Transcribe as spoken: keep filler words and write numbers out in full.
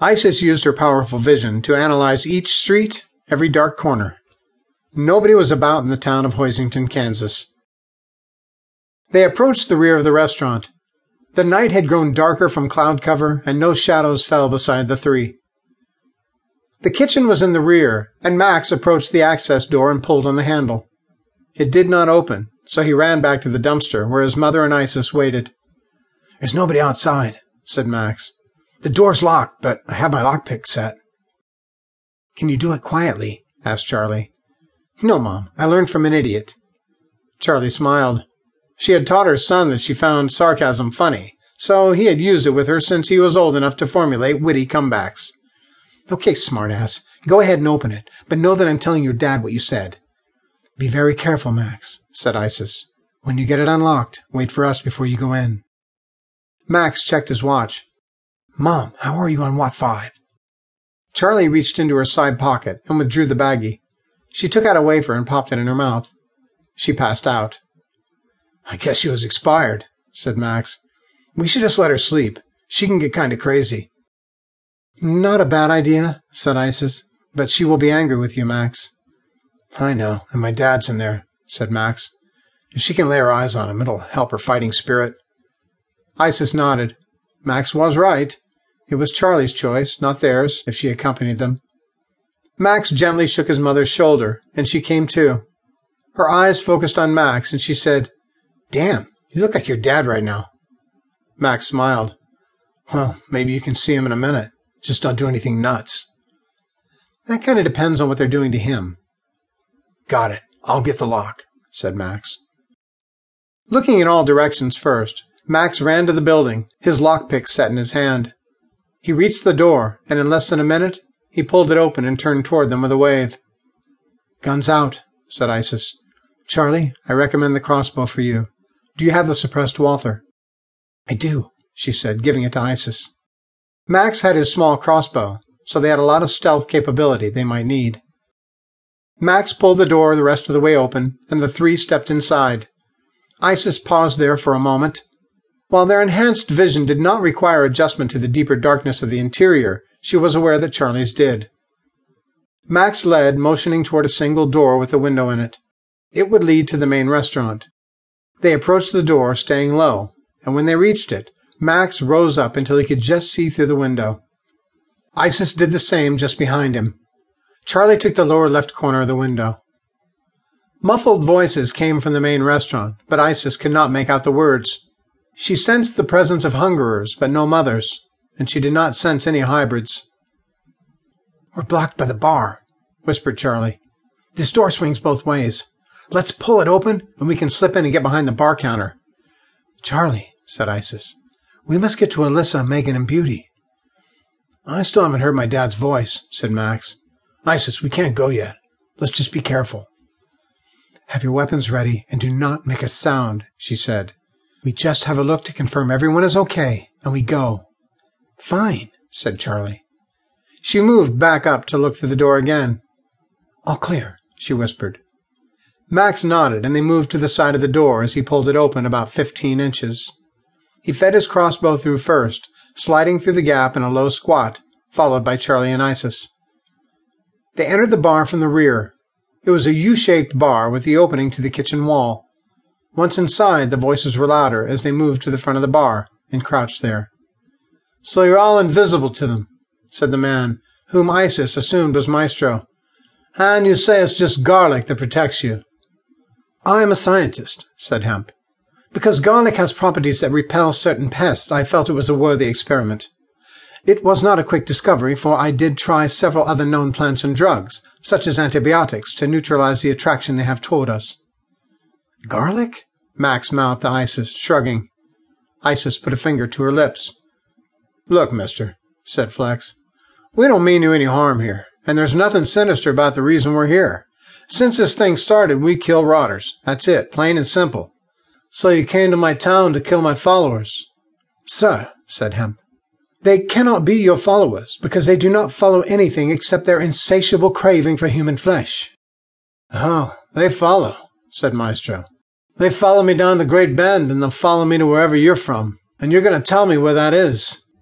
Isis used her powerful vision to analyze each street, every dark corner. Nobody was about in the town of Hoisington, Kansas. They approached the rear of the restaurant. The night had grown darker from cloud cover, and no shadows fell beside the three. The kitchen was in the rear, and Max approached the access door and pulled on the handle. It did not open, so he ran back to the dumpster, where his mother and Isis waited. "There's nobody outside," said Max. "The door's locked, but I have my lockpick set." "Can you do it quietly?" asked Charlie. "No, Mom. I learned from an idiot." Charlie smiled. She had taught her son that she found sarcasm funny, so he had used it with her since he was old enough to formulate witty comebacks. "Okay, smartass. Go ahead and open it, but know that I'm telling your dad what you said." "Be very careful, Max," said Isis. "When you get it unlocked, wait for us before you go in." Max checked his watch. "Mom, how are you on Watt five? Charlie reached into her side pocket and withdrew the baggie. She took out a wafer and popped it in her mouth. She passed out. "I guess she was expired," said Max. "We should just let her sleep. She can get kind of crazy." "Not a bad idea," said Isis, "but she will be angry with you, Max." "I know, and my dad's in there," said Max. "If she can lay her eyes on him, it'll help her fighting spirit." Isis nodded. Max was right. It was Charlie's choice, not theirs, if she accompanied them. Max gently shook his mother's shoulder, and she came to. Her eyes focused on Max, and she said, "Damn, you look like your dad right now." Max smiled. "Well, maybe you can see him in a minute. Just don't do anything nuts." "That kind of depends on what they're doing to him." "Got it. I'll get the lock," said Max. Looking in all directions first, Max ran to the building, his lockpick set in his hand. He reached the door, and in less than a minute, he pulled it open and turned toward them with a wave. "Guns out," said Isis. "Charlie, I recommend the crossbow for you. Do you have the suppressed Walther?" "I do," she said, giving it to Isis. Max had his small crossbow, so they had a lot of stealth capability they might need. Max pulled the door the rest of the way open, and the three stepped inside. Isis paused there for a moment. While their enhanced vision did not require adjustment to the deeper darkness of the interior, she was aware that Charlie's did. Max led, motioning toward a single door with a window in it. It would lead to the main restaurant. They approached the door, staying low, and when they reached it, Max rose up until he could just see through the window. Isis did the same just behind him. Charlie took the lower left corner of the window. Muffled voices came from the main restaurant, but Isis could not make out the words. She sensed the presence of Hungerers, but no Mothers, and she did not sense any Hybrids. "We're blocked by the bar," whispered Charlie. "This door swings both ways. Let's pull it open, and we can slip in and get behind the bar counter." "Charlie," said Isis, "we must get to Alyssa, Megan, and Beauty." "I still haven't heard my dad's voice," said Max. "Isis, we can't go yet. Let's just be careful." "Have your weapons ready, and do not make a sound," she said. "We just have a look to confirm everyone is okay, and we go." "Fine," said Charlie. She moved back up to look through the door again. "All clear," she whispered. Max nodded, and they moved to the side of the door as he pulled it open about fifteen inches. He fed his crossbow through first, sliding through the gap in a low squat, followed by Charlie and Isis. They entered the bar from the rear. It was a U-shaped bar with the opening to the kitchen wall. Once inside, the voices were louder as they moved to the front of the bar and crouched there. "So you're all invisible to them," said the man, whom Isis assumed was Maestro. "And you say it's just garlic that protects you." "I am a scientist," said Hemp. "Because garlic has properties that repel certain pests, I felt it was a worthy experiment. It was not a quick discovery, for I did try several other known plants and drugs, such as antibiotics, to neutralize the attraction they have toward us." "Garlic?" Max mouthed to Isis, shrugging. Isis put a finger to her lips. "Look, mister," said Flex, "we don't mean you any harm here, and there's nothing sinister about the reason we're here. Since this thing started, we kill rotters. That's it, plain and simple. So you came to my town to kill my followers." "Sir," said Hemp, "they cannot be your followers, because they do not follow anything except their insatiable craving for human flesh." "Oh, they follow," said Maestro. "They follow me down to Great Bend, and they'll follow me to wherever you're from, and you're going to tell me where that is."